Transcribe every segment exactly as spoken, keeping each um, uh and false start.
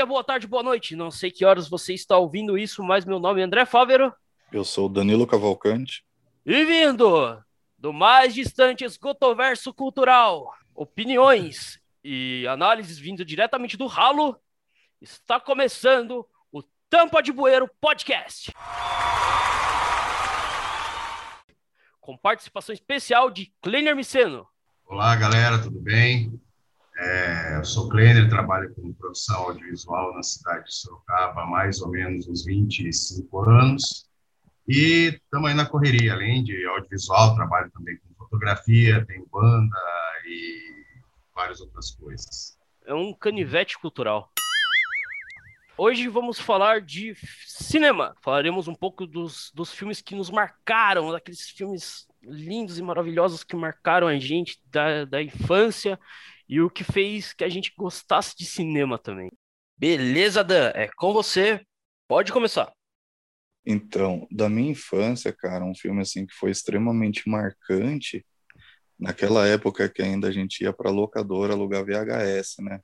dia, boa tarde, boa noite. Não sei que horas você está ouvindo isso, mas meu nome é André Fávero. Eu sou Danilo Cavalcante. E vindo do mais distante esgotoverso cultural, opiniões e análises vindo diretamente do ralo, está começando o Tampa de Bueiro Podcast. Com participação especial de Kleiner Miceno. Olá, galera, tudo bem? É, eu sou Kleiner, trabalho como produção audiovisual na cidade de Sorocaba há mais ou menos uns vinte e cinco anos. E estamos aí na correria, além de audiovisual, trabalho também com fotografia, tem banda e várias outras coisas. É um canivete cultural. Hoje vamos falar de cinema. Falaremos um pouco dos, dos filmes que nos marcaram, daqueles filmes lindos e maravilhosos que marcaram a gente da, da infância e o que fez que a gente gostasse de cinema também. Beleza, Dan? É com você. Pode começar. Então, da minha infância, cara, um filme assim que foi extremamente marcante, naquela época que ainda a gente ia pra locadora alugar V H S, né?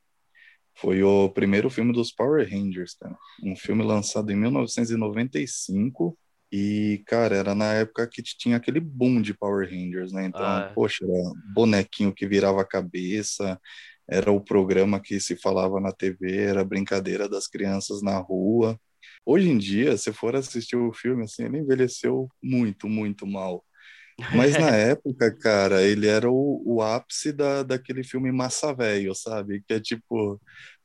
Foi o primeiro filme dos Power Rangers, cara. Um filme lançado em mil novecentos e noventa e cinco e, cara, era na época que tinha aquele boom de Power Rangers, né? Então, ah, é. poxa, era bonequinho que virava a cabeça, era o programa que se falava na T V, era a brincadeira das crianças na rua. Hoje em dia, se for assistir o filme, assim, ele envelheceu muito, muito mal. Mas na época, cara, ele era o, o ápice da, daquele filme massa velho, sabe? Que é tipo,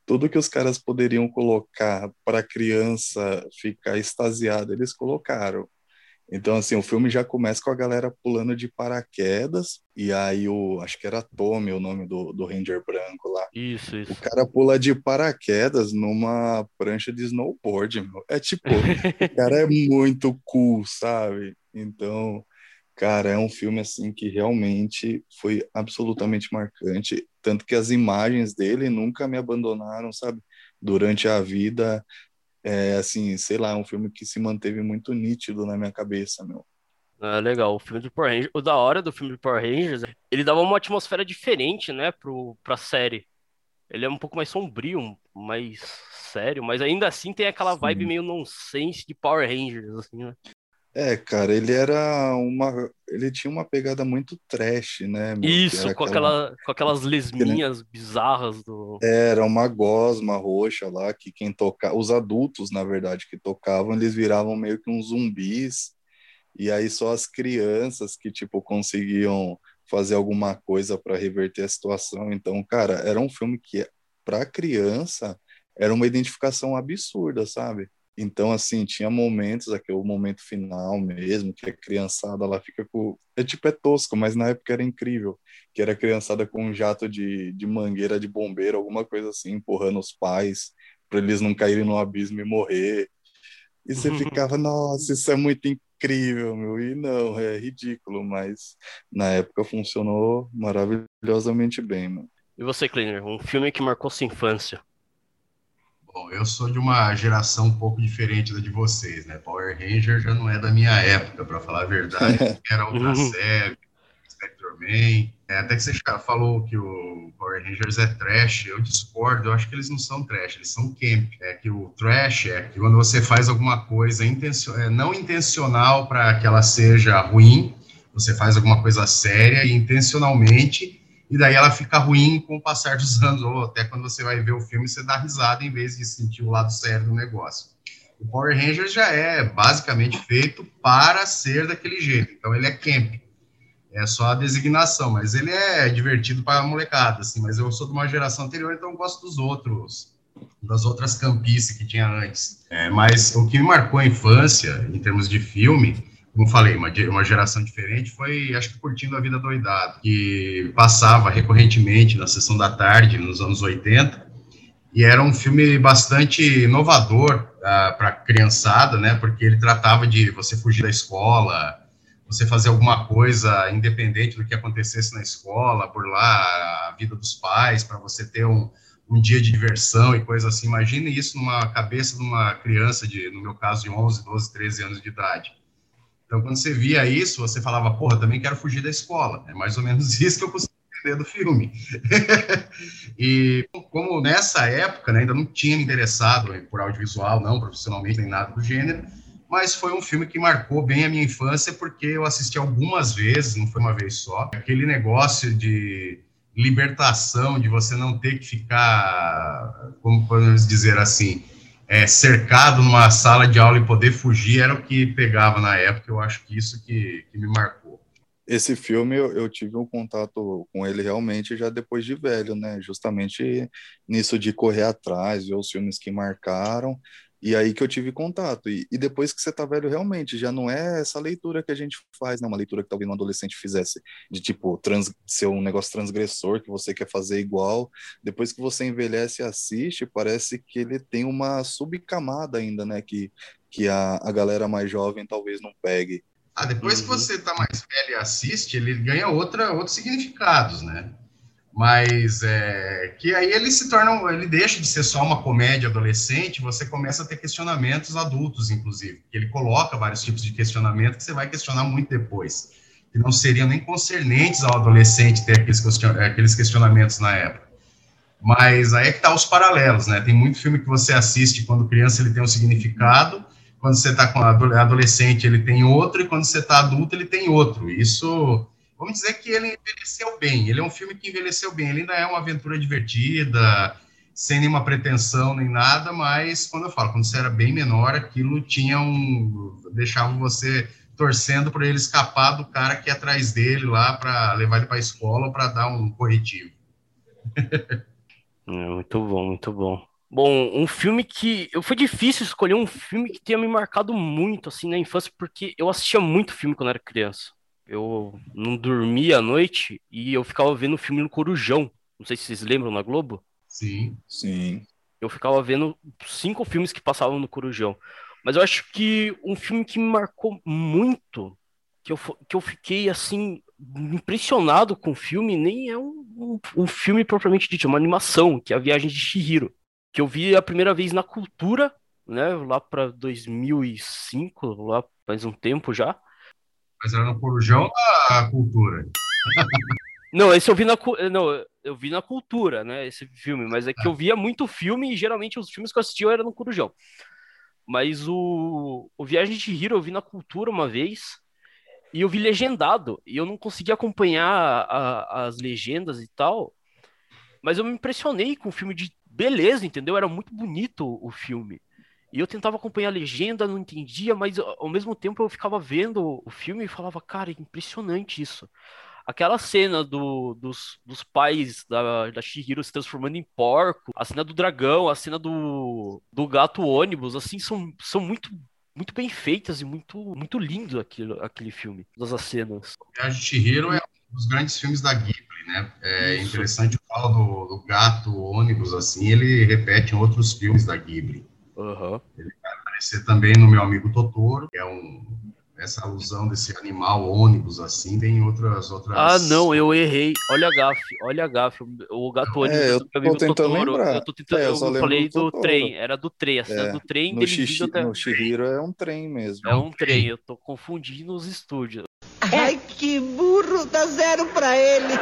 tudo que os caras poderiam colocar para a criança ficar extasiada, eles colocaram. Então, assim, o filme já começa com a galera pulando de paraquedas, e aí o, acho que era Tommy o nome do, do Ranger branco lá. Isso, isso. O cara pula de paraquedas numa prancha de snowboard, meu. É tipo, o cara é muito cool, sabe? Então, cara, é um filme, assim, que realmente foi absolutamente marcante, tanto que as imagens dele nunca me abandonaram, sabe? Durante a vida... É, assim, sei lá, um filme que se manteve muito nítido na minha cabeça, meu. Ah, legal, o filme do Power Rangers, o da hora do filme do Power Rangers, ele dava uma atmosfera diferente, né, pro, pra série. Ele é um pouco mais sombrio, mais sério, mas ainda assim tem aquela Sim. vibe meio nonsense de Power Rangers, assim, né. É, cara, ele era uma... Ele tinha uma pegada muito trash, né? Meu? Isso, com, aquela... Aquela, com aquelas lesminhas bizarras do... Era uma gosma roxa lá, que quem tocava... Os adultos, na verdade, que tocavam, eles viravam meio que uns zumbis. E aí só as crianças que, tipo, conseguiam fazer alguma coisa para reverter a situação. Então, cara, era um filme que, pra criança, era uma identificação absurda, sabe? Então, assim, tinha momentos, aqui o momento final mesmo, que a criançada lá fica com... É tipo, é tosco, mas na época era incrível. Que era a criançada com um jato de, de mangueira de bombeiro, alguma coisa assim, empurrando os pais, para eles não caírem no abismo e morrer. E você ficava, nossa, isso é muito incrível, meu. E não, é ridículo, mas na época funcionou maravilhosamente bem, mano. E você, Kleiner, um filme que marcou sua infância? Bom, eu sou de uma geração um pouco diferente da de vocês, né? Power Ranger já não é da minha época, para falar a verdade. Era outra série, Spectre Man. É, até que você falou que o Power Rangers é trash, eu discordo, eu acho que eles não são trash, eles são camp. É que o trash é que quando você faz alguma coisa intencio- não intencional para que ela seja ruim, você faz alguma coisa séria e intencionalmente... E daí ela fica ruim com o passar dos anos, ou até quando você vai ver o filme, você dá risada em vez de sentir o lado sério do negócio. O Power Rangers já é basicamente feito para ser daquele jeito, então ele é camp, é só a designação, mas ele é divertido para a molecada, assim, mas eu sou de uma geração anterior, então eu gosto dos outros, das outras campices que tinha antes. É, mas o que me marcou a infância, em termos de filme... Como falei, uma, uma geração diferente foi, acho que, Curtindo a Vida Doidado, que passava recorrentemente na Sessão da Tarde, nos anos oitenta, e era um filme bastante inovador ah, para a criançada, né, porque ele tratava de você fugir da escola, você fazer alguma coisa independente do que acontecesse na escola, por lá, a vida dos pais, para você ter um, um dia de diversão e coisa assim. Imagine isso numa cabeça de uma criança, de, no meu caso, de onze, doze, treze anos de idade. Então, quando você via isso, você falava, porra, também quero fugir da escola. É mais ou menos isso que eu consegui ideia do filme. E como nessa época, né, ainda não tinha me interessado por audiovisual, não, profissionalmente, nem nada do gênero, mas foi um filme que marcou bem a minha infância, porque eu assisti algumas vezes, não foi uma vez só. Aquele negócio de libertação, de você não ter que ficar, como podemos dizer assim, é, cercado numa sala de aula e poder fugir, era o que pegava na época. Eu acho que isso que, que me marcou. Esse filme, eu, eu tive um contato com ele realmente já depois de velho, né? Justamente nisso de correr atrás, ver os filmes que marcaram, e aí que eu tive contato. E, e depois que você tá velho, realmente, já não é essa leitura que a gente faz, né? Uma leitura que talvez um adolescente fizesse, de tipo, trans, ser um negócio transgressor, que você quer fazer igual. Depois que você envelhece e assiste, parece que ele tem uma subcamada ainda, né? Que, que a, a galera mais jovem talvez não pegue. Ah, depois uhum. que você está mais velho e assiste, ele ganha outra, outros significados, né? Mas é, que aí ele se torna, ele deixa de ser só uma comédia adolescente, você começa a ter questionamentos adultos, inclusive. Ele coloca vários tipos de questionamento que você vai questionar muito depois, que não seriam nem concernentes ao adolescente ter aqueles questionamentos na época. Mas aí é que está os paralelos, né? Tem muito filme que você assiste quando criança, ele tem um significado. Quando você está com adolescente, ele tem outro, e quando você está adulto, ele tem outro. Isso, vamos dizer que ele envelheceu bem. Ele é um filme que envelheceu bem. Ele ainda é uma aventura divertida, sem nenhuma pretensão nem nada, mas, quando eu falo, quando você era bem menor, aquilo tinha um... deixava você torcendo para ele escapar do cara que ia atrás dele lá para levar ele para a escola ou para dar um corretivo. Muito bom, muito bom. Bom, um filme que... Eu, foi difícil escolher um filme que tenha me marcado muito, assim, na infância, porque eu assistia muito filme quando era criança. Eu não dormia à noite e eu ficava vendo o filme no Corujão. Não sei se vocês lembram, na Globo. Sim, sim. Eu ficava vendo cinco filmes que passavam no Corujão. Mas eu acho que um filme que me marcou muito, que eu, que eu fiquei, assim, impressionado com o filme, nem é um, um, um filme propriamente dito, é uma animação, que é A Viagem de Chihiro, que eu vi a primeira vez na Cultura, né, lá para dois mil e cinco, lá faz um tempo já. Mas era no Corujão ou na Cultura? Não, esse eu vi na não, eu vi na Cultura, né, esse filme, mas é que eu via muito filme e geralmente os filmes que eu assistia eram no Corujão. Mas o, o Viagem de Chihiro eu vi na Cultura uma vez e eu vi legendado, e eu não conseguia acompanhar a, as legendas e tal, mas eu me impressionei com o filme de beleza, entendeu? Era muito bonito o filme. E eu tentava acompanhar a legenda, não entendia, mas ao mesmo tempo eu ficava vendo o filme e falava, cara, é impressionante isso. Aquela cena do, dos, dos pais da, da Chihiro se transformando em porco, a cena do dragão, a cena do, do gato ônibus, assim, são, são muito, muito bem feitas e muito, muito lindo aquilo, aquele filme, todas as cenas. A Chihiro é um dos grandes filmes da Ghibli. Né? É Isso. interessante falar do, do gato ônibus, assim, ele repete em outros filmes da Ghibli. Uhum. Ele vai aparecer também no Meu Amigo Totoro, que é um, essa alusão desse animal ônibus, assim, tem outras... outras... Ah, não, eu errei. Olha a gafe, olha a gafe. O gato ônibus é, do Meu Amigo Totoro. Lembrar. Eu tô tentando, é, eu, eu falei do, do trem, era do trem, a cena é. do trem. No Chihiro até... é um trem mesmo. É um trem, eu tô confundindo os estúdios. Ai, que burro, dá zero pra ele.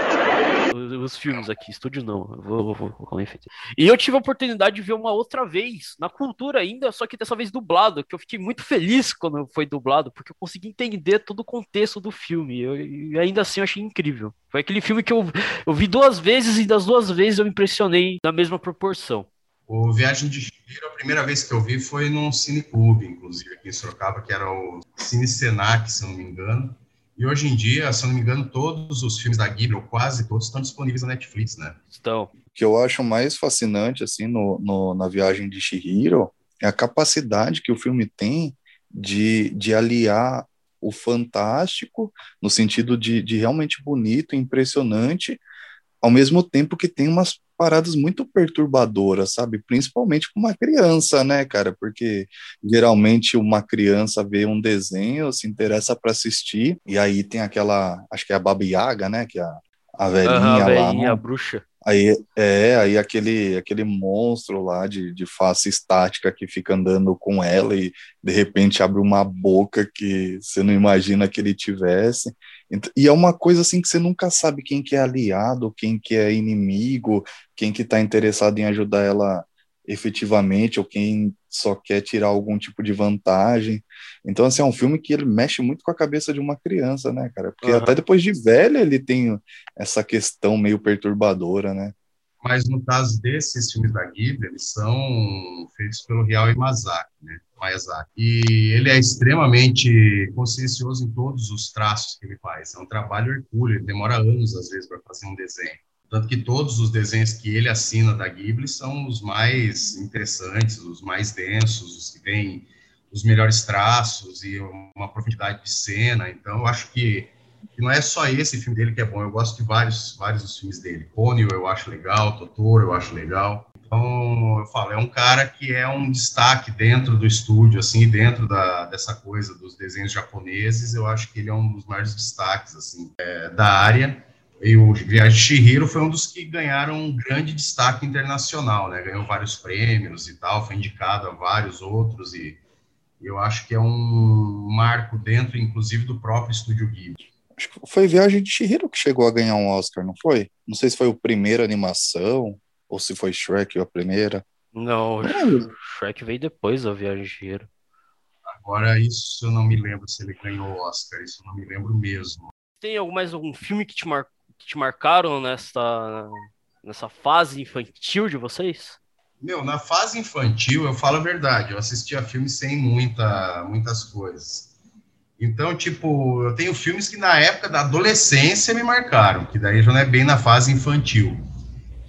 Os, os filmes aqui, estúdio não. Vou, vou, vou, enfim. E eu tive a oportunidade de ver uma outra vez, na Cultura ainda, só que dessa vez dublado, que eu fiquei muito feliz quando foi dublado, porque eu consegui entender todo o contexto do filme. Eu, e ainda assim eu achei incrível. Foi aquele filme que eu, eu vi duas vezes e das duas vezes eu me impressionei na mesma proporção. O Viagem de Chihiro, a primeira vez que eu vi foi num Cineclube, inclusive, aqui em Sorocaba, que era o Cine Senac, se eu não me engano. E hoje em dia, se eu não me engano, todos os filmes da Ghibli, ou quase todos, estão disponíveis na Netflix, né? Então, o que eu acho mais fascinante, assim, no, no, na Viagem de Chihiro, é a capacidade que o filme tem de, de aliar o fantástico, no sentido de, de realmente bonito, impressionante, ao mesmo tempo que tem umas paradas muito perturbadoras, sabe? Principalmente com uma criança, né, cara? Porque geralmente uma criança vê um desenho, se interessa para assistir, e aí tem aquela, acho que é a Baba Yaga, né? Que é a, a velhinha uhum, a velhinha, lá. A velhinha, a bruxa. Aí, é, aí aquele, aquele monstro lá de, de face estática que fica andando com ela e de repente abre uma boca que você não imagina que ele tivesse. E é uma coisa assim que você nunca sabe quem que é aliado, quem que é inimigo, quem que está interessado em ajudar ela efetivamente ou quem só quer tirar algum tipo de vantagem. Então, assim, é um filme que ele mexe muito com a cabeça de uma criança, né, cara? Porque uhum. até depois de velha ele tem essa questão meio perturbadora, né? Mas no caso desses filmes da Ghibli, eles são feitos pelo Hayao Miyazaki, né? Miyazaki. E ele é extremamente consciencioso em todos os traços que ele faz. É um trabalho hercúleo, ele demora anos, às vezes, para fazer um desenho. Tanto que todos os desenhos que ele assina da Ghibli são os mais interessantes, os mais densos, os que têm os melhores traços e uma profundidade de cena. Então, eu acho que, que não é só esse filme dele que é bom. Eu gosto de vários, vários dos filmes dele. Ponyo eu acho legal, Totoro eu acho legal. Então, eu falo, é um cara que é um destaque dentro do estúdio, assim, dentro da, dessa coisa dos desenhos japoneses. Eu acho que ele é um dos maiores destaques, assim, é, da área. E o Viagem de Chihiro foi um dos que ganharam um grande destaque internacional, né? Ganhou vários prêmios e tal, foi indicado a vários outros, e eu acho que é um marco dentro, inclusive, do próprio estúdio Ghibli. Acho que foi Viagem de Chihiro que chegou a ganhar um Oscar, não foi? Não sei se foi a primeira animação, ou se foi Shrek a primeira. Não, é. Shrek veio depois da Viagem de Chihiro. Agora, isso eu não me lembro se ele ganhou o Oscar, isso eu não me lembro mesmo. Tem algum, mais algum filme que te marcou? que te marcaram nessa, nessa fase infantil de vocês? Meu, na fase infantil, eu falo a verdade, eu assistia filmes sem muita, muitas coisas. Então, tipo, eu tenho filmes que na época da adolescência me marcaram, que daí já não é bem na fase infantil.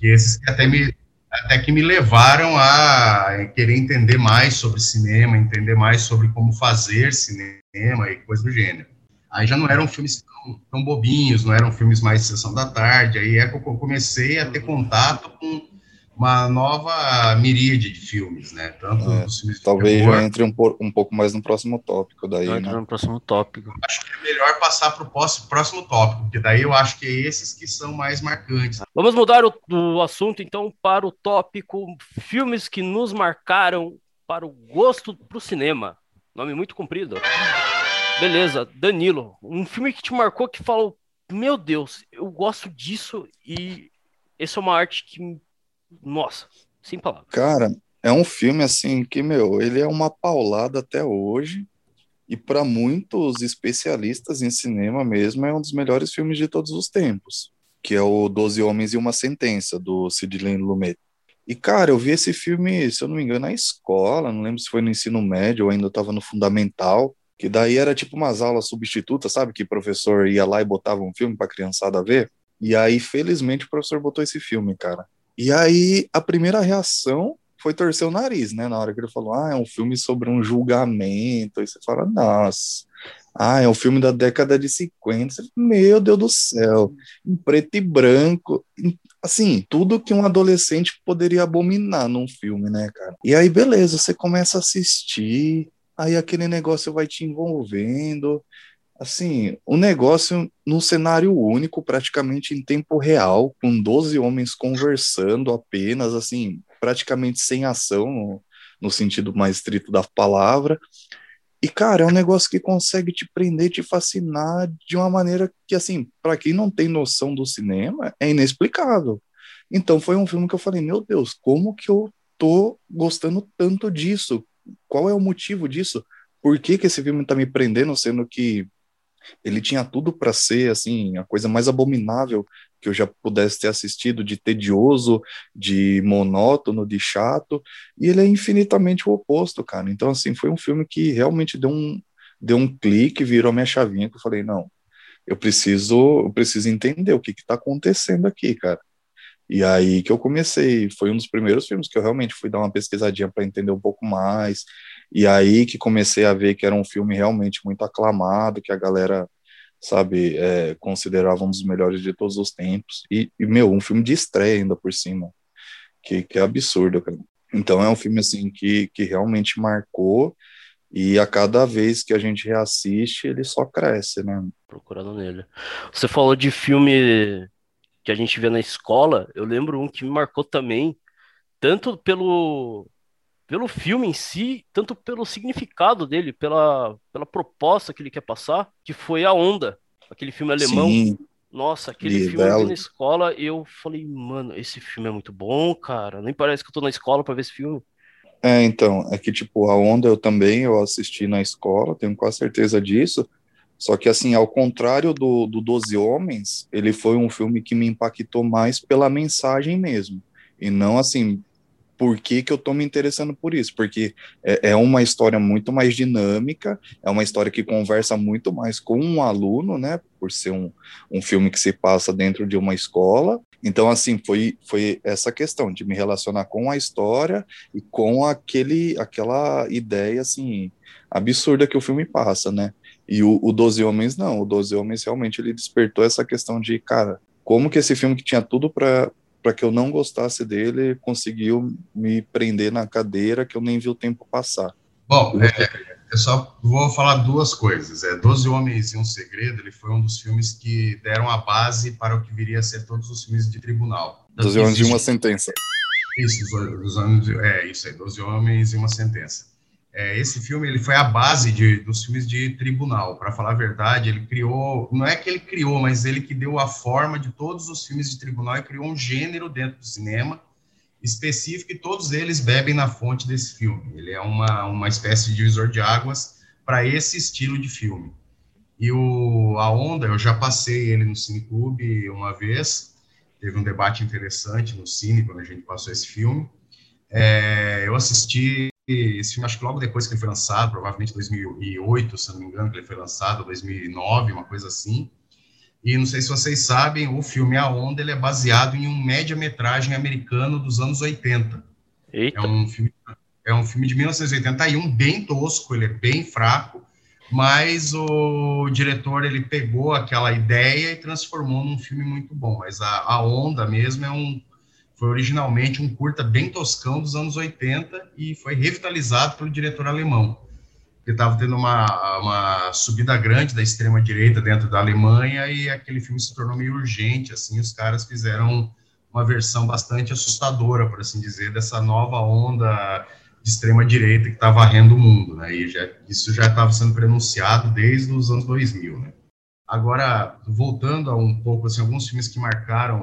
Que esses que até, me, até que me levaram a querer entender mais sobre cinema, entender mais sobre como fazer cinema e coisa do gênero. Aí já não eram filmes tão, tão bobinhos, não eram filmes mais de Sessão da Tarde, aí é que eu comecei a ter contato com uma nova miríade de filmes, né? Tanto é, os filmes talvez já entre um, um pouco mais no próximo tópico daí, né? Entra no próximo tópico. Acho que é melhor passar para o próximo tópico, porque daí eu acho que é esses que são mais marcantes. Vamos mudar o, o assunto, então, para o tópico filmes que nos marcaram para o gosto para o cinema. Nome muito comprido. Beleza, Danilo, um filme que te marcou que falou, meu Deus, eu gosto disso e essa é uma arte que, nossa, sem palavras. Cara, é um filme assim que, meu, ele é uma paulada até hoje e para muitos especialistas em cinema mesmo é um dos melhores filmes de todos os tempos, que é o Doze Homens e Uma Sentença, do Sidney Lumet. E, cara, eu vi esse filme, se eu não me engano, na escola, não lembro se foi no ensino médio ou ainda estava no fundamental, que daí era tipo umas aulas substitutas, sabe? Que o professor ia lá e botava um filme pra criançada ver. E aí, felizmente, o professor botou esse filme, cara. E aí, a primeira reação foi torcer o nariz, né? Na hora que ele falou, ah, é um filme sobre um julgamento. Aí você fala, nossa. Ah, é um filme da década de cinquenta. Você fala, meu Deus do céu. Em preto e branco. Assim, tudo que um adolescente poderia abominar num filme, né, cara? E aí, beleza, você começa a assistir. Aí aquele negócio vai te envolvendo, assim, um negócio num cenário único, praticamente em tempo real, com doze homens conversando apenas, assim, praticamente sem ação, no, no sentido mais estrito da palavra. E, cara, é um negócio que consegue te prender, te fascinar de uma maneira que, assim, para quem não tem noção do cinema, é inexplicável. Então foi um filme que eu falei, meu Deus, como que eu tô gostando tanto disso? Qual é o motivo disso? Por que que esse filme tá me prendendo, sendo que ele tinha tudo para ser, assim, a coisa mais abominável que eu já pudesse ter assistido, de tedioso, de monótono, de chato, e ele é infinitamente o oposto, cara. Então, assim, foi um filme que realmente deu um, deu um clique, virou a minha chavinha, que eu falei, não, eu preciso, eu preciso entender o que que tá acontecendo aqui, cara. E aí que eu comecei, foi um dos primeiros filmes que eu realmente fui dar uma pesquisadinha para entender um pouco mais, e aí que comecei a ver que era um filme realmente muito aclamado, que a galera, sabe, é, considerava um dos melhores de todos os tempos, e, e meu, um filme de estreia ainda por cima, que, que é absurdo, cara. Então é um filme, assim, que, que realmente marcou, e a cada vez que a gente reassiste, ele só cresce, né? Procurando nele. Você falou de filme... que a gente vê na escola, eu lembro um que me marcou também, tanto pelo, pelo filme em si, tanto pelo significado dele, pela, pela proposta que ele quer passar, que foi A Onda, aquele filme alemão. Sim. Nossa, aquele e filme belo. Eu vi na escola e eu falei, mano, esse filme é muito bom, cara. Nem parece que eu tô na escola pra ver esse filme. É, então, é que tipo, A Onda eu também, eu assisti na escola, tenho quase certeza disso. Só que assim, ao contrário do, do Doze Homens, ele foi um filme que me impactou mais pela mensagem mesmo. E não assim, por que que eu tô me interessando por isso? Porque é, é uma história muito mais dinâmica, é uma história que conversa muito mais com um aluno, né, por ser um, um filme que se passa dentro de uma escola. Então, assim, foi, foi essa questão de me relacionar com a história e com aquele, aquela ideia, assim, absurda que o filme passa, né? E o, o Doze Homens, não. O Doze Homens, realmente, ele despertou essa questão de, cara, como que esse filme que tinha tudo para para que eu não gostasse dele, conseguiu me prender na cadeira que eu nem vi o tempo passar. Bom, é, eu só vou falar duas coisas. É, Doze Homens e um Segredo, ele foi um dos filmes que deram a base para o que viria a ser todos os filmes de tribunal. Doze Homens e Uma Sentença. Isso, dos anos, é isso aí, Doze Homens e Uma Sentença. É, esse filme ele foi a base de, dos filmes de tribunal, para falar a verdade, ele criou, não é que ele criou, mas ele que deu a forma de todos os filmes de tribunal e criou um gênero dentro do cinema específico e todos eles bebem na fonte desse filme. Ele é uma, uma espécie de divisor de águas para esse estilo de filme. E o, A Onda, eu já passei ele no Cineclube uma vez, teve um debate interessante no Cine quando a gente passou esse filme. É, eu assisti esse filme, acho que logo depois que ele foi lançado, provavelmente dois mil e oito, se não me engano, que ele foi lançado, dois mil e nove, uma coisa assim. E não sei se vocês sabem, o filme A Onda ele é baseado em um média-metragem americano dos anos oitenta. Eita. É um filme, é um filme de mil novecentos e oitenta e um, bem tosco, ele é bem fraco, mas o diretor ele pegou aquela ideia e transformou num filme muito bom. Mas a, a Onda mesmo é um foi originalmente um curta bem toscão dos anos oitenta e foi revitalizado pelo diretor alemão, que estava tendo uma, uma subida grande da extrema-direita dentro da Alemanha e aquele filme se tornou meio urgente, assim, os caras fizeram uma versão bastante assustadora, por assim dizer, dessa nova onda de extrema-direita que está varrendo o mundo, né, e já, isso já estava sendo pronunciado desde os anos dois mil, né. Agora, voltando a um pouco, assim, alguns filmes que marcaram,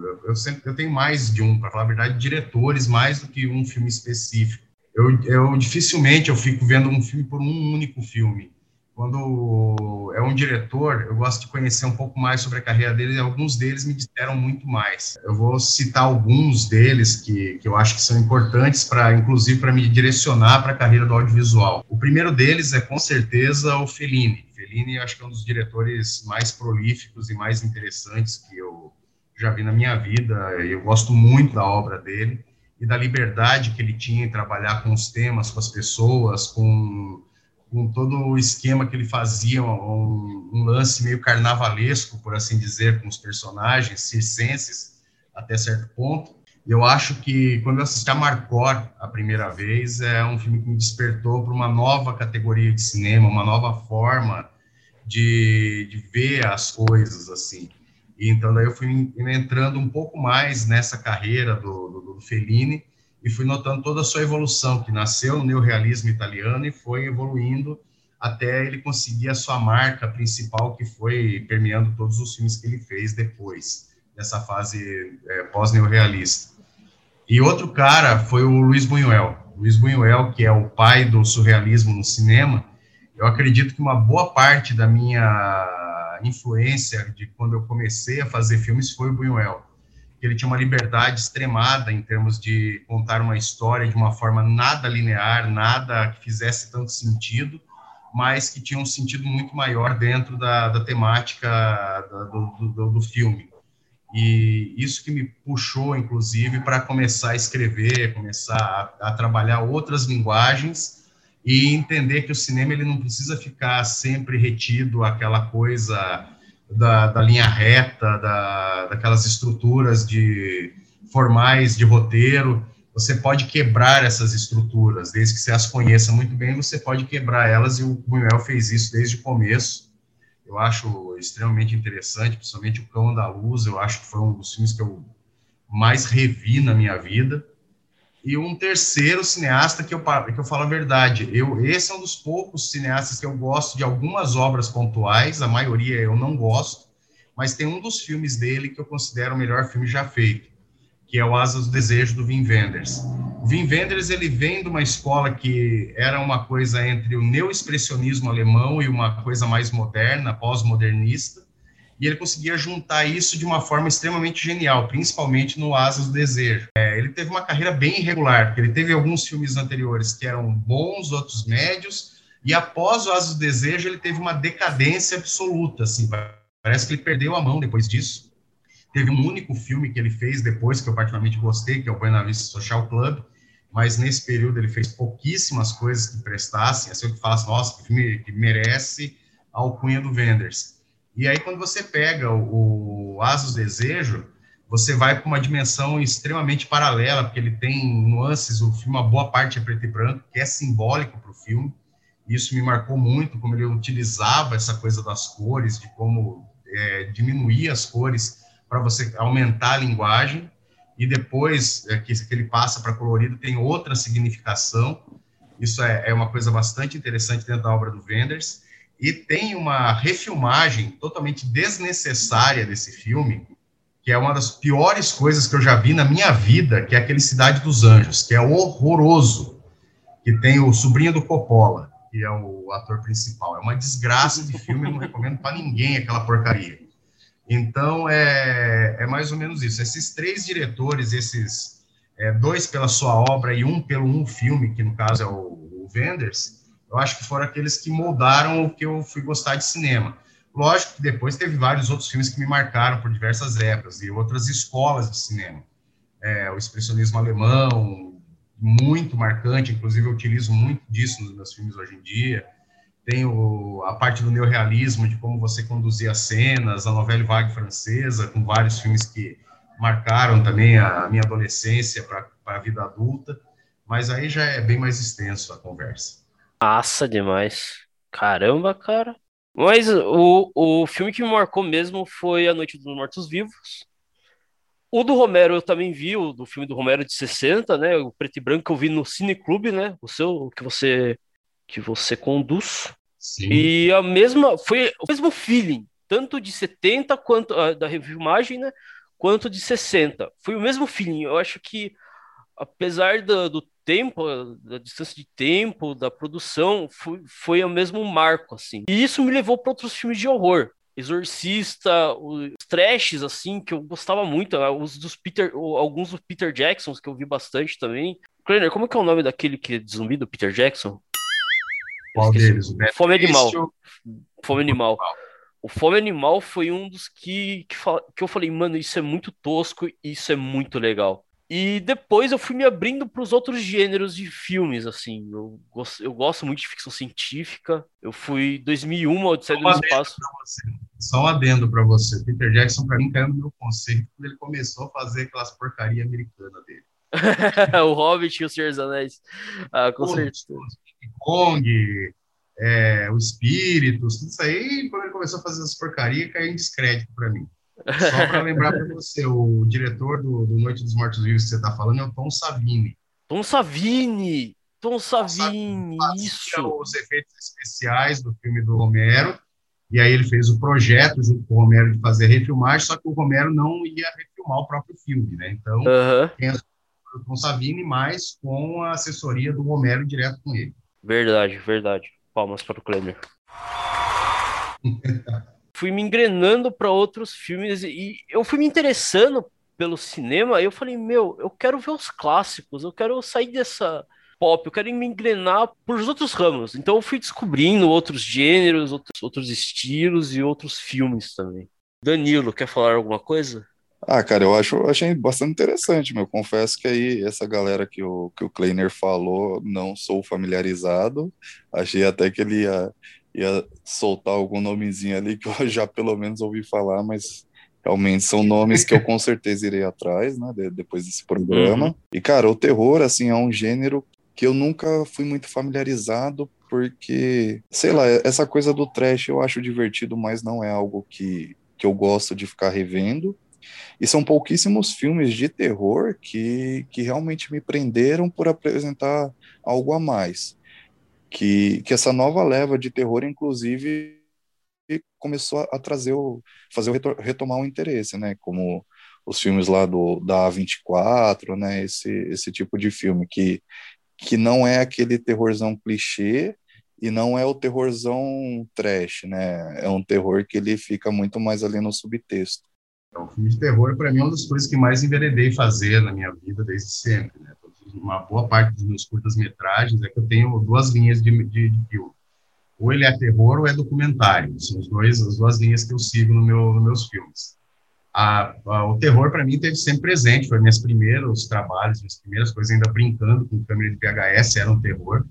eu, eu, sempre, eu tenho mais de um, para falar a verdade, diretores mais do que um filme específico. Eu, eu dificilmente eu fico vendo um filme por um único filme. Quando é um diretor, eu gosto de conhecer um pouco mais sobre a carreira dele, e alguns deles me disseram muito mais. Eu vou citar alguns deles que, que eu acho que são importantes, pra, inclusive para me direcionar para a carreira do audiovisual. O primeiro deles é, com certeza, o Fellini. Fellini, acho que é um dos diretores mais prolíficos e mais interessantes que eu já vi na minha vida. Eu gosto muito da obra dele e da liberdade que ele tinha em trabalhar com os temas, com as pessoas, com, com todo o esquema que ele fazia, um, um lance meio carnavalesco, por assim dizer, com os personagens circenses, até certo ponto. Eu acho que, quando eu assisti a Marcor a primeira vez, é um filme que me despertou para uma nova categoria de cinema, uma nova forma De, de ver as coisas, assim. E então, daí eu fui entrando um pouco mais nessa carreira do, do, do Fellini e fui notando toda a sua evolução, que nasceu no neorrealismo italiano e foi evoluindo até ele conseguir a sua marca principal, que foi permeando todos os filmes que ele fez depois, nessa fase é, pós-neorrealista. E outro cara foi o Luis Buñuel. Luis Buñuel, que é o pai do surrealismo no cinema. Eu acredito que uma boa parte da minha influência de quando eu comecei a fazer filmes foi o Buñuel. Ele tinha uma liberdade extremada em termos de contar uma história de uma forma nada linear, nada que fizesse tanto sentido, mas que tinha um sentido muito maior dentro da, da temática da, do, do, do filme. E isso que me puxou, inclusive, para começar a escrever, começar a, a trabalhar outras linguagens, e entender que o cinema ele não precisa ficar sempre retido àquela coisa da, da linha reta, da, daquelas estruturas de, formais de roteiro. Você pode quebrar essas estruturas, desde que você as conheça muito bem, você pode quebrar elas, e o Buñuel fez isso desde o começo. eu acho extremamente interessante, principalmente O Cão da Luz, eu acho que foi um dos filmes que eu mais revi na minha vida. E um terceiro cineasta que eu, que eu falo a verdade, eu, esse é um dos poucos cineastas que eu gosto de algumas obras pontuais, a maioria eu não gosto, mas tem um dos filmes dele que eu considero o melhor filme já feito, que é o Asas do Desejo, do Wim Wenders. O Wim Wenders, ele vem de uma escola que era uma coisa entre o neo-expressionismo alemão e uma coisa mais moderna, pós-modernista, e ele conseguia juntar isso de uma forma extremamente genial, principalmente no Asas do Desejo. É, ele teve uma carreira bem irregular, porque ele teve alguns filmes anteriores que eram bons, outros médios, e após o Asas do Desejo ele teve uma decadência absoluta, assim, parece que ele perdeu a mão depois disso. Teve um único filme que ele fez depois, que eu particularmente gostei, que é o Buena Vista Social Club, mas nesse período ele fez pouquíssimas coisas que prestassem, assim, eu falo assim, nossa, que filme que merece a alcunha do Wenders. E aí, quando você pega o, o Asas do Desejo, você vai para uma dimensão extremamente paralela, porque ele tem nuances, o filme, uma boa parte é preto e branco, que é simbólico para o filme. Isso me marcou muito, como ele utilizava essa coisa das cores, de como é, diminuir as cores para você aumentar a linguagem. E depois é, que, que ele passa para colorido, tem outra significação. Isso é, é uma coisa bastante interessante dentro da obra do Wenders. E tem uma refilmagem totalmente desnecessária desse filme, que é uma das piores coisas que eu já vi na minha vida, que é aquele Cidade dos Anjos, que é horroroso, que tem o sobrinho do Coppola, que é o ator principal. É uma desgraça de filme, eu não recomendo para ninguém aquela porcaria. Então, é, é mais ou menos isso. Esses três diretores, esses é, dois pela sua obra e um pelo um filme, que no caso é o, o Wenders, eu acho que foram aqueles que moldaram o que eu fui gostar de cinema. Lógico que depois teve vários outros filmes que me marcaram por diversas épocas e outras escolas de cinema. É, o expressionismo alemão, muito marcante, inclusive eu utilizo muito disso nos meus filmes hoje em dia. Tem o, a parte do neorrealismo, de como você conduzia as cenas, a Nouvelle Vague francesa, com vários filmes que marcaram também a minha adolescência para a vida adulta, mas aí já é bem mais extenso a conversa. Massa demais. Caramba, cara. Mas o, o filme que me marcou mesmo foi A Noite dos Mortos Vivos. O do Romero eu também vi, o do filme do Romero de sessenta, né? O preto e branco que eu vi no Cineclube, né? O seu, o que você, que você conduz. Sim. E a mesma, foi o mesmo feeling, tanto de setenta, quanto a, da refilmagem, né? Quanto de sessenta. Foi o mesmo feeling. Eu acho que, apesar do, do tempo, da distância de tempo, da produção, foi, foi o mesmo marco, assim. E isso me levou para outros filmes de horror. Exorcista, os trashes, assim, que eu gostava muito. Os dos Peter, alguns do Peter Jackson, que eu vi bastante também. Kleiner, como é que é o nome daquele que é de zumbi do Peter Jackson? Qual deles? O Fome Animal. Fome Animal. O Fome Animal foi um dos que, que, que eu falei, mano, isso é muito tosco e isso é muito legal. E depois eu fui me abrindo para os outros gêneros de filmes, assim. Eu gosto, eu gosto muito de ficção científica. Eu fui em dois mil e um, Odisseia do Espaço. Só um adendo para você. Peter Jackson, para mim, caiu no meu conceito quando ele começou a fazer aquelas porcarias americanas dele. O Hobbit e o Senhor dos Anéis. Ah, com certeza. O Kong, é, o Espíritos, tudo isso aí. Quando ele começou a fazer essas porcarias, caiu em descrédito para mim. Só para lembrar para você, o diretor do, do Noite dos Mortos Vivos que você está falando é o Tom Savini. Tom Savini! Tom Savini, isso! Os efeitos especiais do filme do Romero, e aí ele fez o projeto junto com o Romero de fazer refilmagem, só que o Romero não ia refilmar o próprio filme, né? Então, uh-huh. Tem a, o Tom Savini, mas com a assessoria do Romero direto com ele. Verdade, verdade. Palmas para o Kleiner. Fui me engrenando para outros filmes e eu fui me interessando pelo cinema. E eu falei, meu, eu quero ver os clássicos, eu quero sair dessa pop, eu quero me engrenar por outros ramos. Então eu fui descobrindo outros gêneros, outros, outros estilos e outros filmes também. Danilo, quer falar alguma coisa? Ah, cara, eu acho, achei bastante interessante, meu. Confesso que aí essa galera que o, que o Kleiner falou, não sou familiarizado. Achei até que ele ia... ia soltar algum nomezinho ali que eu já pelo menos ouvi falar, mas realmente são nomes que eu com certeza irei atrás, né, de, depois desse programa. Uhum. E, cara, o terror, assim, é um gênero que eu nunca fui muito familiarizado, porque, sei lá, essa coisa do trash eu acho divertido, mas não é algo que, que eu gosto de ficar revendo. E são pouquíssimos filmes de terror que, que realmente me prenderam por apresentar algo a mais. Que, que essa nova leva de terror, inclusive, começou a trazer o, fazer o retor, retomar o interesse, né? Como os filmes lá do, da A vinte e quatro, né? Esse, esse tipo de filme que, que não é aquele terrorzão clichê e não é o terrorzão trash, né? É um terror que ele fica muito mais ali no subtexto. Então, filme de terror, para mim, é uma das coisas que mais enveredei fazer na minha vida desde sempre, né? Uma boa parte dos meus curtas-metragens é que eu tenho duas linhas de, de, de filme. Ou ele é terror ou é documentário. São os dois, as duas linhas que eu sigo no meu, nos meus filmes. A, a, o terror, para mim, teve sempre presente. Foi meus primeiros trabalhos, minhas primeiras coisas, ainda brincando com câmera de V H S, era um terror.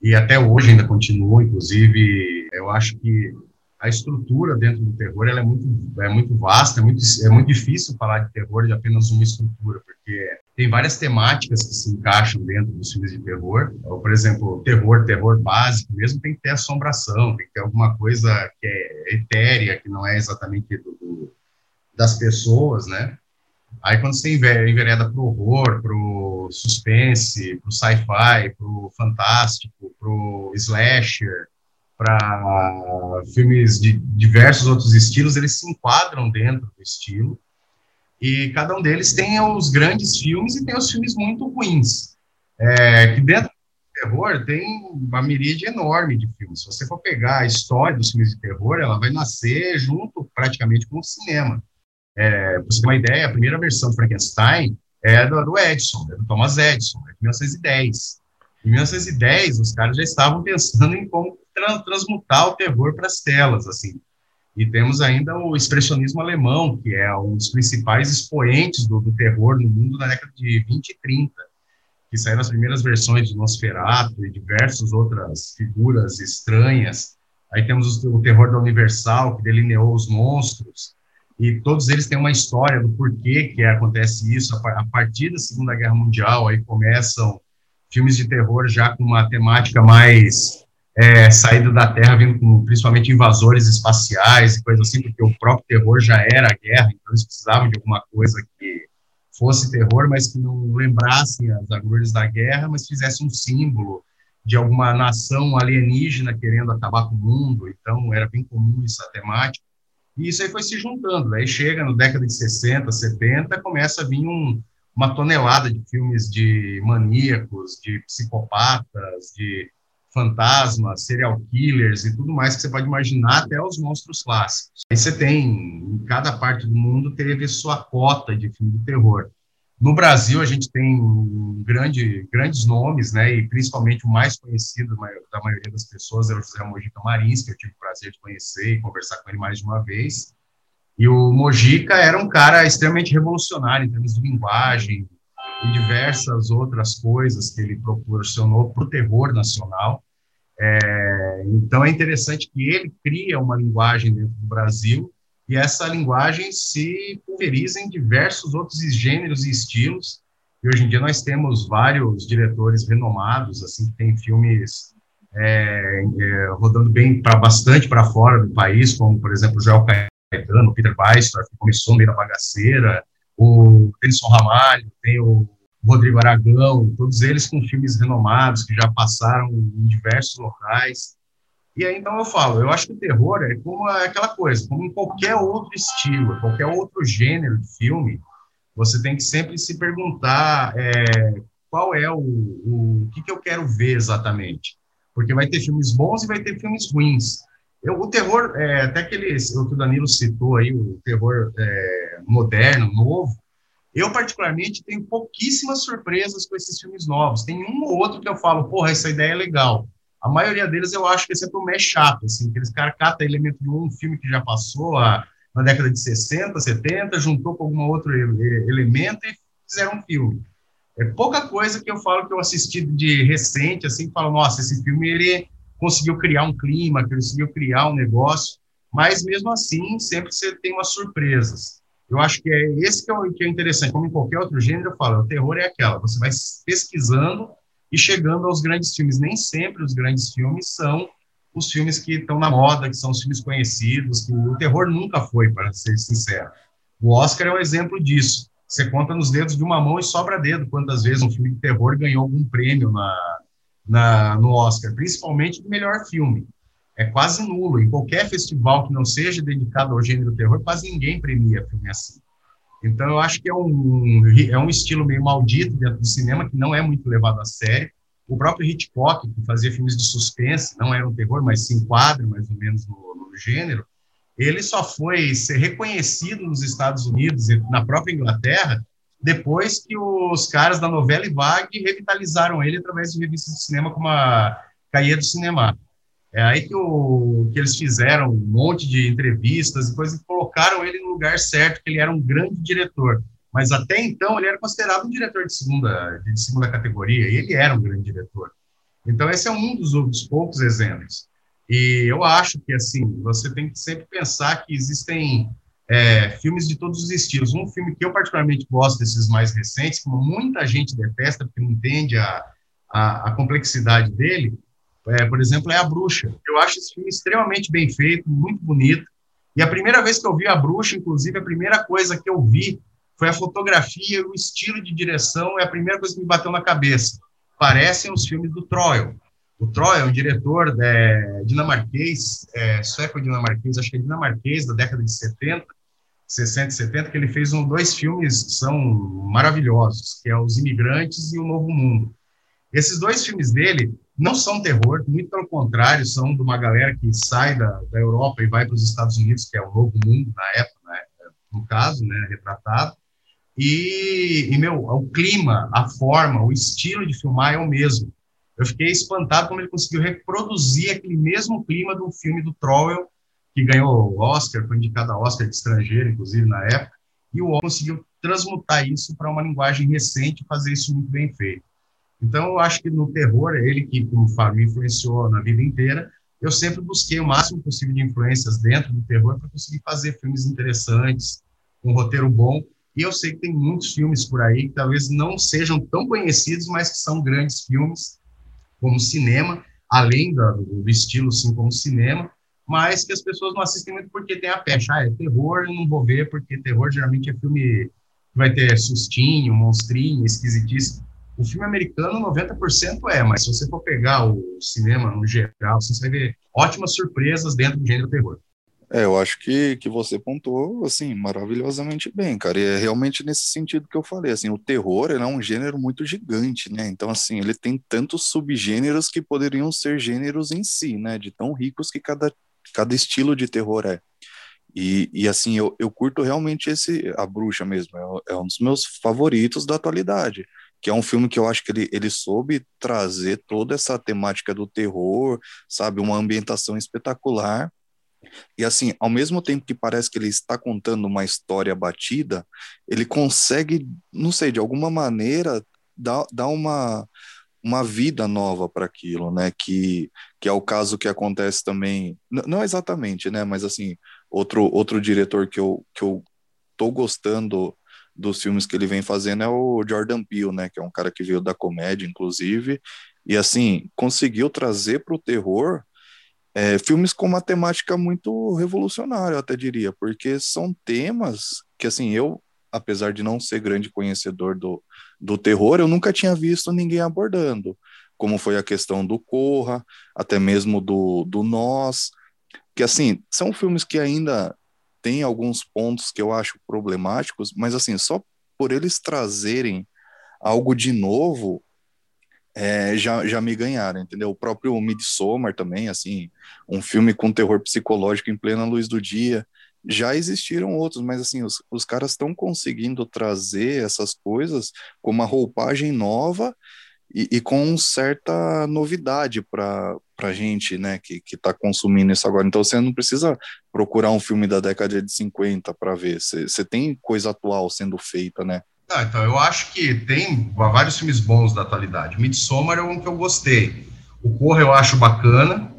E até hoje ainda continua, inclusive, eu acho que a estrutura dentro do terror ela é, muito, é muito vasta, é muito, é muito difícil falar de terror de apenas uma estrutura, porque tem várias temáticas que se encaixam dentro dos filmes de terror. Por exemplo, terror, terror básico mesmo, tem que ter assombração, tem que ter alguma coisa que é etérea, que não é exatamente do, do, das pessoas, né? Aí quando você envereda pro horror, pro suspense, pro sci-fi, pro fantástico, pro slasher, para filmes de diversos outros estilos, eles se enquadram dentro do estilo, e cada um deles tem os grandes filmes e tem os filmes muito ruins, é, que dentro do terror tem uma miríade enorme de filmes. Se você for pegar a história dos filmes de terror, ela vai nascer junto praticamente com o cinema. É, para você ter uma ideia, a primeira versão de Frankenstein é do, do Edison, é do Thomas Edison, é de mil novecentos e dez. Em mil novecentos e dez, os caras já estavam pensando em como transmutar o terror para as telas, assim. E temos ainda o expressionismo alemão, que é um dos principais expoentes do, do terror no mundo na década de vinte e trinta, que saíram as primeiras versões de Nosferatu e diversas outras figuras estranhas. Aí temos o, o terror da Universal, que delineou os monstros, e todos eles têm uma história do porquê que acontece isso. A, a partir da Segunda Guerra Mundial, aí começam filmes de terror já com uma temática mais... É, saído da Terra, vindo com principalmente invasores espaciais e coisas assim, porque o próprio terror já era a guerra, então eles precisavam de alguma coisa que fosse terror, mas que não lembrasse as agruras da guerra, mas fizesse um símbolo de alguma nação alienígena querendo acabar com o mundo. Então era bem comum essa temática. E isso aí foi se juntando. Aí chega na década de sessenta, setenta, começa a vir um, uma tonelada de filmes de maníacos, de psicopatas, de fantasmas, serial killers e tudo mais que você pode imaginar, até os monstros clássicos. Aí você tem, em cada parte do mundo, teve sua cota de filme de terror. No Brasil, a gente tem grande, grandes nomes, né, e principalmente o mais conhecido da maioria das pessoas é o José Mojica Marins, que eu tive o prazer de conhecer e conversar com ele mais de uma vez. E o Mojica era um cara extremamente revolucionário em termos de linguagem, e diversas outras coisas que ele proporcionou para o terror nacional. É, então, é interessante que ele cria uma linguagem dentro do Brasil e essa linguagem se pulveriza em diversos outros gêneros e estilos. E hoje em dia nós temos vários diretores renomados, assim, que tem filmes é, é, rodando bem pra, bastante para fora do país, como, por exemplo, o Joel Caetano, o Peter Jackson, que começou meio na bagaceira, o Denison Ramalho, tem o Rodrigo Aragão, todos eles com filmes renomados, que já passaram em diversos locais. E aí, então, eu falo, eu acho que o terror é como aquela coisa, como em qualquer outro estilo, qualquer outro gênero de filme, você tem que sempre se perguntar é, qual é o, o, o que, que eu quero ver exatamente. Porque vai ter filmes bons e vai ter filmes ruins. Eu, o terror, é, até aquele, o que o Danilo citou aí, o terror é, moderno, novo, eu particularmente tenho pouquíssimas surpresas com esses filmes novos. Tem um ou outro que eu falo, porra, essa ideia é legal. A maioria deles eu acho que é sempre o mais chato, assim, que eles carcatam elemento de um filme que já passou a, na década de sessenta, setenta, juntou com algum outro elemento e fizeram um filme. É pouca coisa que eu falo que eu assisti de recente, assim, que falo, nossa, esse filme, ele... conseguiu criar um clima, conseguiu criar um negócio, mas mesmo assim sempre você tem umas surpresas. Eu acho que é esse que é, que é interessante, como em qualquer outro gênero eu falo, o terror é aquela, você vai pesquisando e chegando aos grandes filmes. Nem sempre os grandes filmes são os filmes que estão na moda, que são os filmes conhecidos, que o terror nunca foi, para ser sincero. O Oscar é um exemplo disso. Você conta nos dedos de uma mão e sobra dedo quantas vezes um filme de terror ganhou algum prêmio na, na, no Oscar, principalmente de melhor filme. É quase nulo. Em qualquer festival que não seja dedicado ao gênero terror, quase ninguém premia filme assim. Então, eu acho que é um, é um estilo meio maldito dentro do cinema, que não é muito levado a sério. O próprio Hitchcock, que fazia filmes de suspense, não era um terror, mas se enquadra mais ou menos no, no gênero, ele só foi ser reconhecido nos Estados Unidos e na própria Inglaterra depois que os caras da Nouvelle Vague revitalizaram ele através de revistas de cinema como a Cahiers du Cinéma. É aí que, o, que eles fizeram um monte de entrevistas e coisas e colocaram ele no lugar certo, que ele era um grande diretor. Mas até então ele era considerado um diretor de segunda, de segunda categoria, e ele era um grande diretor. Então esse é um dos, dos poucos exemplos. E eu acho que, assim, você tem que sempre pensar que existem é, filmes de todos os estilos. Um filme que eu particularmente gosto desses mais recentes, que muita gente detesta porque não entende a, a, a complexidade dele, é, por exemplo, é A Bruxa. Eu acho esse filme extremamente bem feito, muito bonito. E a primeira vez que eu vi A Bruxa, inclusive, a primeira coisa que eu vi foi a fotografia, o estilo de direção, é a primeira coisa que me bateu na cabeça. Parecem os filmes do Troy. O Troy é um diretor é, dinamarquês, é, sueco-dinamarquês, acho que é dinamarquês, da década de setenta, sessenta e setenta, que ele fez um, dois filmes que são maravilhosos, que é Os Imigrantes e O Novo Mundo. Esses dois filmes dele não são terror, muito pelo contrário, são de uma galera que sai da, da Europa e vai para os Estados Unidos, que é O Novo Mundo, na época, né, no caso, né, retratado. E, e, meu, o clima, a forma, o estilo de filmar é o mesmo. Eu fiquei espantado como ele conseguiu reproduzir aquele mesmo clima do filme do Trowell, que ganhou o Oscar, foi indicado a Oscar de estrangeiro, inclusive, na época, e o Oscar conseguiu transmutar isso para uma linguagem recente e fazer isso muito bem feito. Então, eu acho que no terror, ele que, como falo, me influenciou na vida inteira, eu sempre busquei o máximo possível de influências dentro do terror para conseguir fazer filmes interessantes, um roteiro bom. E eu sei que tem muitos filmes por aí que talvez não sejam tão conhecidos, mas que são grandes filmes, como cinema, além do, do estilo, sim, como cinema, mas que as pessoas não assistem muito porque tem a pecha. Ah, é terror, eu não vou ver, porque terror geralmente é filme que vai ter sustinho, monstrinho, esquisitice. O filme americano, noventa por cento é, mas se você for pegar o cinema no geral, você vai ver ótimas surpresas dentro do gênero terror. É, eu acho que, que você pontuou, assim, maravilhosamente bem, cara, e é realmente nesse sentido que eu falei, assim, o terror, ele é um gênero muito gigante, né, então, assim, ele tem tantos subgêneros que poderiam ser gêneros em si, né, de tão ricos que cada, cada estilo de terror é, e, e assim, eu, eu curto realmente esse, A Bruxa mesmo, é, é um dos meus favoritos da atualidade, que é um filme que eu acho que ele, ele soube trazer toda essa temática do terror, sabe, uma ambientação espetacular. E assim, ao mesmo tempo que parece que ele está contando uma história batida, ele consegue, não sei, de alguma maneira, dar, dar uma, uma vida nova para aquilo, né? Que, que é o caso que acontece também, não, não exatamente, né? Mas assim, outro, outro diretor que eu, que eu tô gostando dos filmes que ele vem fazendo é o Jordan Peele, né? Que é um cara que veio da comédia, inclusive, e assim, conseguiu trazer para o terror... É, filmes com uma temática muito revolucionária, eu até diria, porque são temas que, assim, eu, apesar de não ser grande conhecedor do, do terror, eu nunca tinha visto ninguém abordando, como foi a questão do Corra, até mesmo do, do Nós, que, assim, são filmes que ainda têm alguns pontos que eu acho problemáticos, mas, assim, só por eles trazerem algo de novo... É, já, já me ganharam, entendeu? O próprio Midsommar também, assim, um filme com terror psicológico em plena luz do dia, já existiram outros, mas assim, os, os caras estão conseguindo trazer essas coisas com uma roupagem nova e, e com certa novidade para a gente, né, que está consumindo isso agora. Então você não precisa procurar um filme da década de cinquenta para ver, você tem coisa atual sendo feita, né? Ah, então, eu acho que tem vários filmes bons da atualidade. Midsommar é um que eu gostei. O Corra eu acho bacana.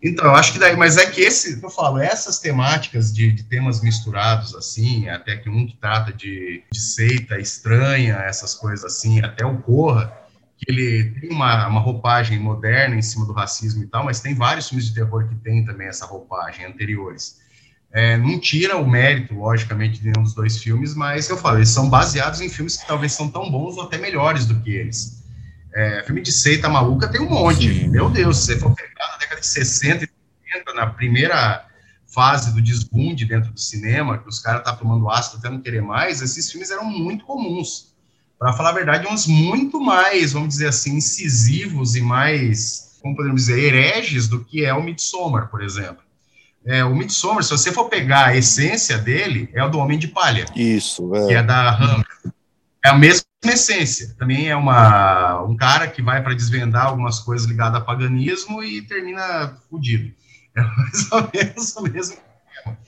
Então, eu acho que daí... Mas é que esse... Eu falo, essas temáticas de, de temas misturados, assim, até que um que trata de, de seita estranha, essas coisas assim, até o Corra, que ele tem uma, uma roupagem moderna em cima do racismo e tal, mas tem vários filmes de terror que tem também essa roupagem, anteriores. É, não tira o mérito, logicamente, de nenhum dos dois filmes, mas eu falo, eles são baseados em filmes que talvez são tão bons ou até melhores do que eles. É, filme de seita maluca tem um monte. Sim. Meu Deus, se você for pegar na década de sessenta e setenta, na primeira fase do desbunde dentro do cinema, que os caras estão tá tomando ácido até não querer mais, esses filmes eram muito comuns. Para falar a verdade, uns muito mais, vamos dizer assim, incisivos e mais, como podemos dizer, hereges do que é o Midsommar, por exemplo. É, o Midsommar, se você for pegar a essência dele, é o do Homem de Palha. Isso, é. Que é da Hammer. É a mesma essência. Também é uma, um cara que vai para desvendar algumas coisas ligadas a paganismo e termina fudido. É mais ou menos o mesmo problema.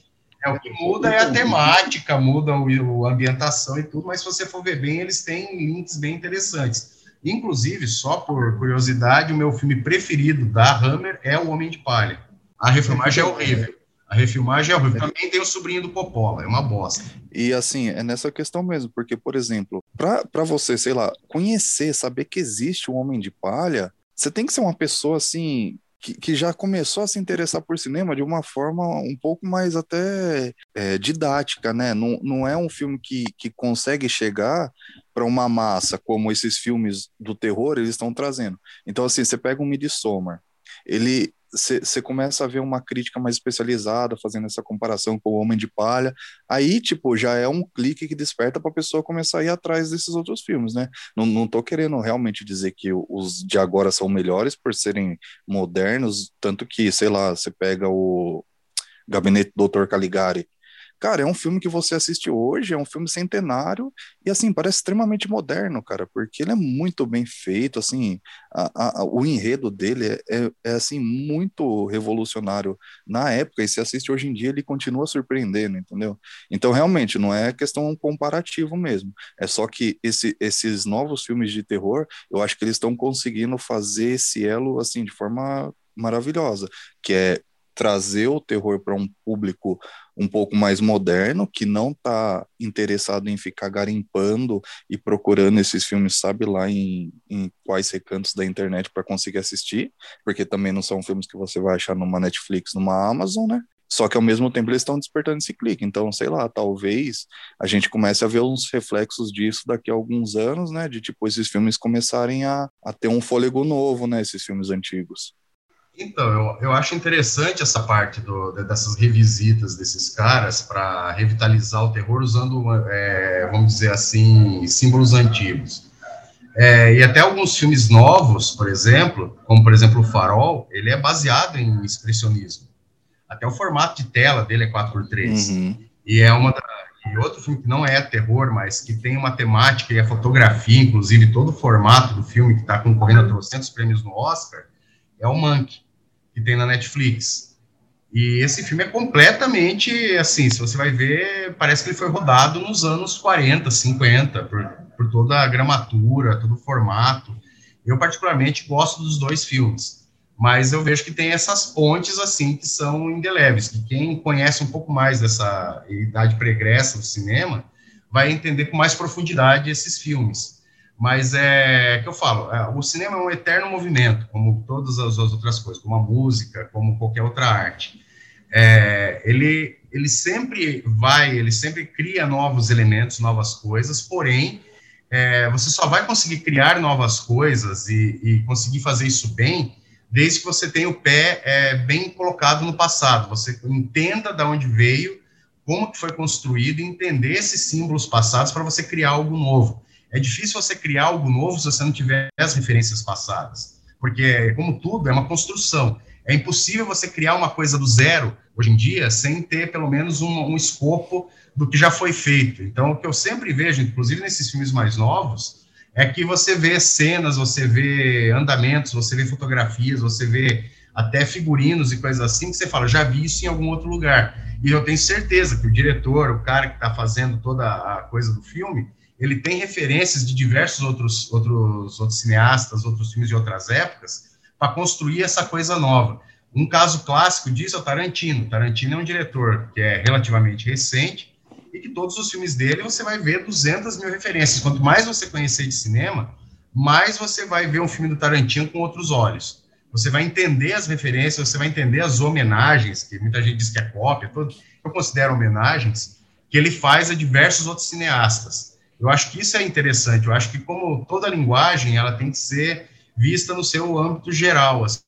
É, o que muda é a temática, muda o, a ambientação e tudo, mas se você for ver bem, eles têm links bem interessantes. Inclusive, só por curiosidade, o meu filme preferido da Hammer é O Homem de Palha. A refilmagem é horrível. A refilmagem é horrível. Também tem o Sobrinho do Coppola, é uma bosta. E, assim, é nessa questão mesmo, porque, por exemplo, para você, sei lá, conhecer, saber que existe o Homem de Palha, você tem que ser uma pessoa, assim, que, que já começou a se interessar por cinema de uma forma um pouco mais até é, didática, né? Não, não é um filme que, que consegue chegar para uma massa, como esses filmes do terror eles estão trazendo. Então, assim, você pega um Midsommar, ele... você começa a ver uma crítica mais especializada, fazendo essa comparação com o Homem de Palha, aí, tipo, já é um clique que desperta para a pessoa começar a ir atrás desses outros filmes, né? Não, não tô querendo realmente dizer que os de agora são melhores por serem modernos, tanto que, sei lá, você pega o Gabinete do doutor Caligari, cara, é um filme que você assiste hoje, é um filme centenário, e, assim, parece extremamente moderno, cara, porque ele é muito bem feito, assim, a, a, o enredo dele é, é, é, assim, muito revolucionário na época, e se assiste hoje em dia, ele continua surpreendendo, entendeu? Então, realmente, não é questão comparativo mesmo, é só que esse, esses novos filmes de terror, eu acho que eles estão conseguindo fazer esse elo, assim, de forma maravilhosa, que é trazer o terror para um público um pouco mais moderno, que não está interessado em ficar garimpando e procurando esses filmes, sabe, lá em, em quais recantos da internet para conseguir assistir, porque também não são filmes que você vai achar numa Netflix, numa Amazon, né? Só que, ao mesmo tempo, eles estão despertando esse clique. Então, sei lá, talvez a gente comece a ver uns reflexos disso daqui a alguns anos, né? De, tipo, esses filmes começarem a, a ter um fôlego novo, né? Esses filmes antigos. Então, eu, eu acho interessante essa parte do, dessas revisitas desses caras para revitalizar o terror usando, é, vamos dizer assim, símbolos antigos. É, e até alguns filmes novos, por exemplo, como, por exemplo, O Farol, ele é baseado em expressionismo. Até o formato de tela dele é quatro por três. Uhum. E é uma da, e outro filme que não é terror, mas que tem uma temática e a fotografia, inclusive todo o formato do filme que está concorrendo a trocentos prêmios no Oscar, é o Mank, que tem na Netflix. E esse filme é completamente, assim, se você vai ver, parece que ele foi rodado nos anos quarenta, cinquenta, por, por toda a gramatura, todo o formato. Eu, particularmente, gosto dos dois filmes, mas eu vejo que tem essas pontes, assim, que são indeléveis, que quem conhece um pouco mais dessa idade pregressa do cinema vai entender com mais profundidade esses filmes. Mas é que eu falo, o cinema é um eterno movimento, como todas as outras coisas, como a música, como qualquer outra arte. É, ele, ele sempre vai, ele sempre cria novos elementos, novas coisas, porém, é, você só vai conseguir criar novas coisas e, e conseguir fazer isso bem desde que você tenha o pé é, bem colocado no passado, você entenda de onde veio, como que foi construído, e entender esses símbolos passados para você criar algo novo. É difícil você criar algo novo se você não tiver as referências passadas, porque, como tudo, é uma construção. É impossível você criar uma coisa do zero, hoje em dia, sem ter, pelo menos, um, um escopo do que já foi feito. Então, o que eu sempre vejo, inclusive nesses filmes mais novos, é que você vê cenas, você vê andamentos, você vê fotografias, você vê até figurinos e coisas assim, que você fala, já vi isso em algum outro lugar. E eu tenho certeza que o diretor, o cara que está fazendo toda a coisa do filme, ele tem referências de diversos outros, outros, outros cineastas, outros filmes de outras épocas, para construir essa coisa nova. Um caso clássico disso é o Tarantino. Tarantino é um diretor que é relativamente recente e que todos os filmes dele você vai ver duzentas mil referências. Quanto mais você conhecer de cinema, mais você vai ver um filme do Tarantino com outros olhos. Você vai entender as referências, você vai entender as homenagens, que muita gente diz que é cópia, todo, eu considero homenagens, que ele faz a diversos outros cineastas. Eu acho que isso é interessante, eu acho que como toda linguagem, ela tem que ser vista no seu âmbito geral, assim.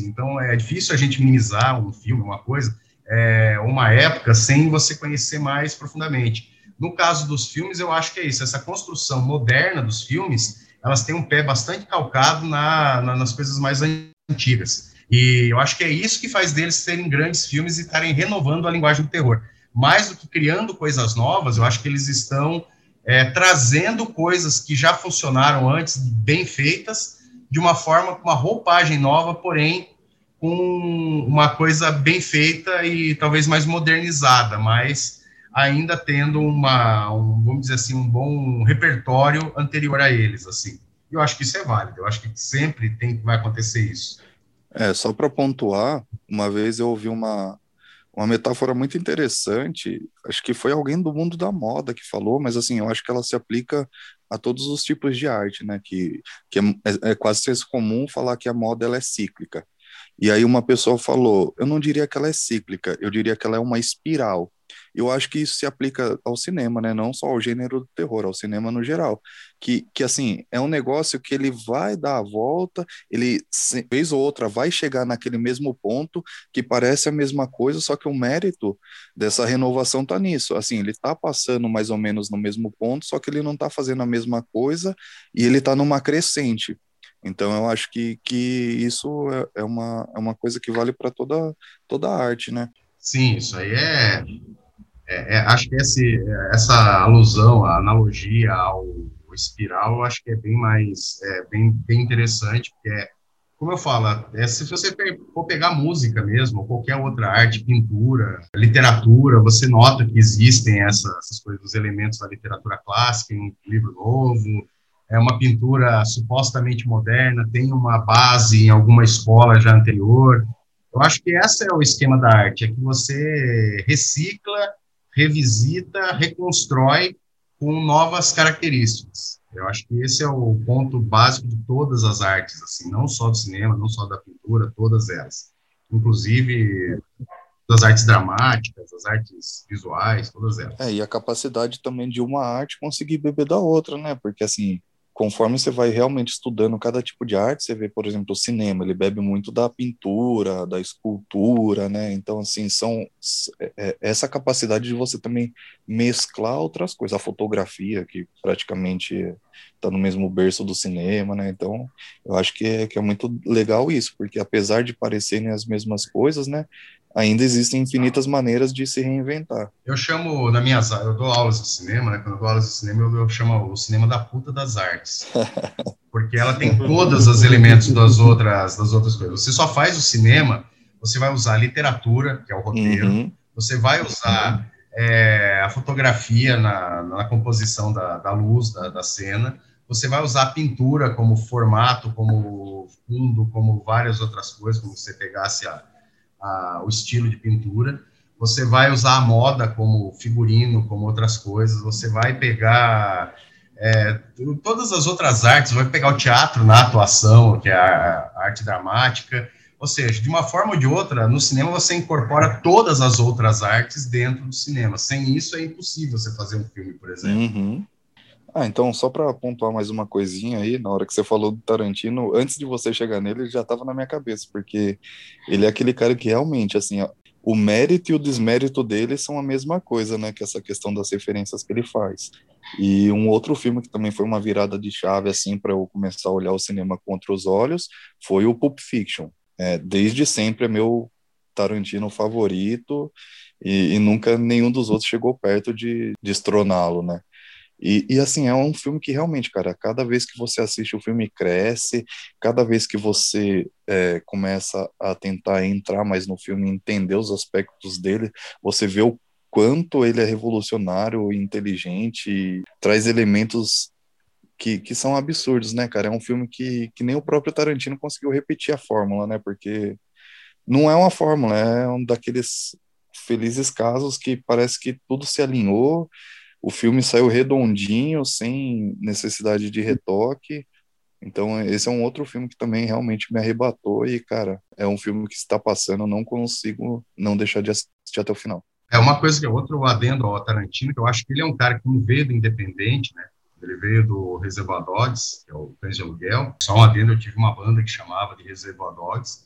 Então é difícil a gente minimizar um filme, uma coisa, é, uma época, sem você conhecer mais profundamente. No caso dos filmes, eu acho que é isso, essa construção moderna dos filmes, elas têm um pé bastante calcado na, na, nas coisas mais antigas. E eu acho que é isso que faz deles serem grandes filmes e estarem renovando a linguagem do terror. Mais do que criando coisas novas, eu acho que eles estão é, trazendo coisas que já funcionaram antes, bem feitas, de uma forma, com uma roupagem nova, porém com uma coisa bem feita e talvez mais modernizada, mas ainda tendo uma, um, vamos dizer assim, um bom repertório anterior a eles, assim. Eu acho que isso é válido, eu acho que sempre tem, vai acontecer isso. É, só para pontuar, uma vez eu ouvi uma, uma metáfora muito interessante, acho que foi alguém do mundo da moda que falou, mas assim, eu acho que ela se aplica a todos os tipos de arte, né, que, que é, é quase senso comum falar que a moda ela é cíclica. E aí uma pessoa falou, eu não diria que ela é cíclica, eu diria que ela é uma espiral. Eu acho que isso se aplica ao cinema, né? Não só ao gênero do terror, ao cinema no geral. Que, que assim, é um negócio que ele vai dar a volta, ele, vez ou outra, vai chegar naquele mesmo ponto que parece a mesma coisa, só que o mérito dessa renovação tá nisso. Assim, ele tá passando mais ou menos no mesmo ponto, só que ele não tá fazendo a mesma coisa e ele tá numa crescente. Então, eu acho que, que isso é uma, é uma coisa que vale para toda, toda a arte, né? Sim, isso aí é... É, é, acho que esse, essa alusão, a analogia ao, ao espiral, acho que é bem mais, é, bem, bem interessante, porque, é, como eu falo, é, se você for pegar música mesmo, ou qualquer outra arte, pintura, literatura, você nota que existem essa, essas coisas, os elementos da literatura clássica, em um livro novo, é uma pintura supostamente moderna, tem uma base em alguma escola já anterior. Eu acho que esse é o esquema da arte, é que você recicla, revisita, reconstrói com novas características. Eu acho que esse é o ponto básico de todas as artes, assim, não só do cinema, não só da pintura, todas elas. Inclusive das artes dramáticas, das artes visuais, todas elas. É, e a capacidade também de uma arte conseguir beber da outra, né? Porque, assim, conforme você vai realmente estudando cada tipo de arte, você vê, por exemplo, o cinema, ele bebe muito da pintura, da escultura, né? Então, assim, são é, essa capacidade de você também mesclar outras coisas, a fotografia, que praticamente está no mesmo berço do cinema, né? Então, eu acho que é, que é muito legal isso, porque apesar de parecerem as mesmas coisas, né? Ainda existem infinitas maneiras de se reinventar. Eu chamo, na minha, eu dou aulas de cinema, né? Quando eu dou aulas de cinema, eu, eu chamo o cinema da puta das artes. Porque ela tem todos os elementos das outras, das outras coisas. Você só faz o cinema, você vai usar a literatura, que é o roteiro, uhum. Você vai usar uhum. é, a fotografia na, na composição da, da luz, da, da cena, você vai usar a pintura como formato, como fundo, como várias outras coisas, como você pegasse a A, o estilo de pintura, você vai usar a moda como figurino, como outras coisas, você vai pegar é, todas as outras artes, vai pegar o teatro na atuação, que é a, a arte dramática, ou seja, de uma forma ou de outra, no cinema você incorpora todas as outras artes dentro do cinema, sem isso é impossível você fazer um filme, por exemplo. Uhum. Ah, então, só para pontuar mais uma coisinha aí, na hora que você falou do Tarantino, antes de você chegar nele, ele já estava na minha cabeça, porque ele é aquele cara que realmente, assim, ó, o mérito e o desmérito dele são a mesma coisa, né, que essa questão das referências que ele faz. E um outro filme que também foi uma virada de chave, assim, para eu começar a olhar o cinema com outros olhos, foi o Pulp Fiction. É, desde sempre é meu Tarantino favorito, e, e nunca nenhum dos outros chegou perto de destroná-lo, né. E, e, assim, é um filme que realmente, cara, cada vez que você assiste o filme cresce, cada vez que você é, começa a tentar entrar mais no filme, entender os aspectos dele, você vê o quanto ele é revolucionário, inteligente, e traz elementos que, que são absurdos, né, cara? É um filme que, que nem o próprio Tarantino conseguiu repetir a fórmula, né? Porque não é uma fórmula, é um daqueles felizes casos que parece que tudo se alinhou. O filme saiu redondinho, sem necessidade de retoque, Então esse é um outro filme que também realmente me arrebatou e, cara, é um filme que está passando, eu não consigo não deixar de assistir até o final. É uma coisa que é outro adendo ao Tarantino, que eu acho que ele é um cara que não veio do independente, né? Ele veio do Reservoir Dogs, que é o Cães de Aluguel. Só um adendo, eu tive uma banda que chamava de Reservoir Dogs.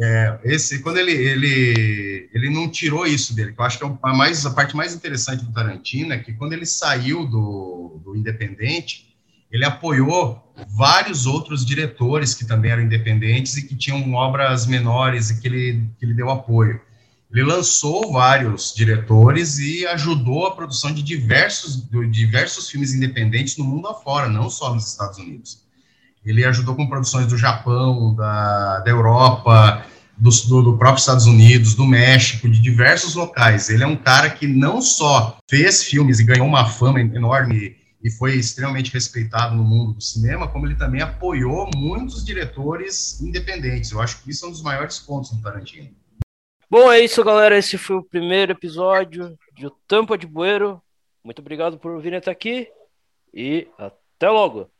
É, esse, quando ele, ele, ele não tirou isso dele, que eu acho que é a, mais, a parte mais interessante do Tarantino é que quando ele saiu do, do independente, ele apoiou vários outros diretores que também eram independentes e que tinham obras menores e que ele, que ele deu apoio. Ele lançou vários diretores e ajudou a produção de diversos, de diversos filmes independentes no mundo afora, não só nos Estados Unidos. Ele ajudou com produções do Japão, da, da Europa, do, do próprio Estados Unidos, do México, de diversos locais. Ele é um cara que não só fez filmes e ganhou uma fama enorme e foi extremamente respeitado no mundo do cinema, como ele também apoiou muitos diretores independentes. Eu acho que isso é um dos maiores pontos do Tarantino. Bom, é isso, galera. Esse foi o primeiro episódio de Tampa de Bueiro. Muito obrigado por virem até aqui e até logo.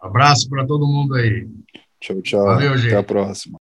Abraço para todo mundo aí. Tchau, tchau. Valeu, gente. Até a próxima.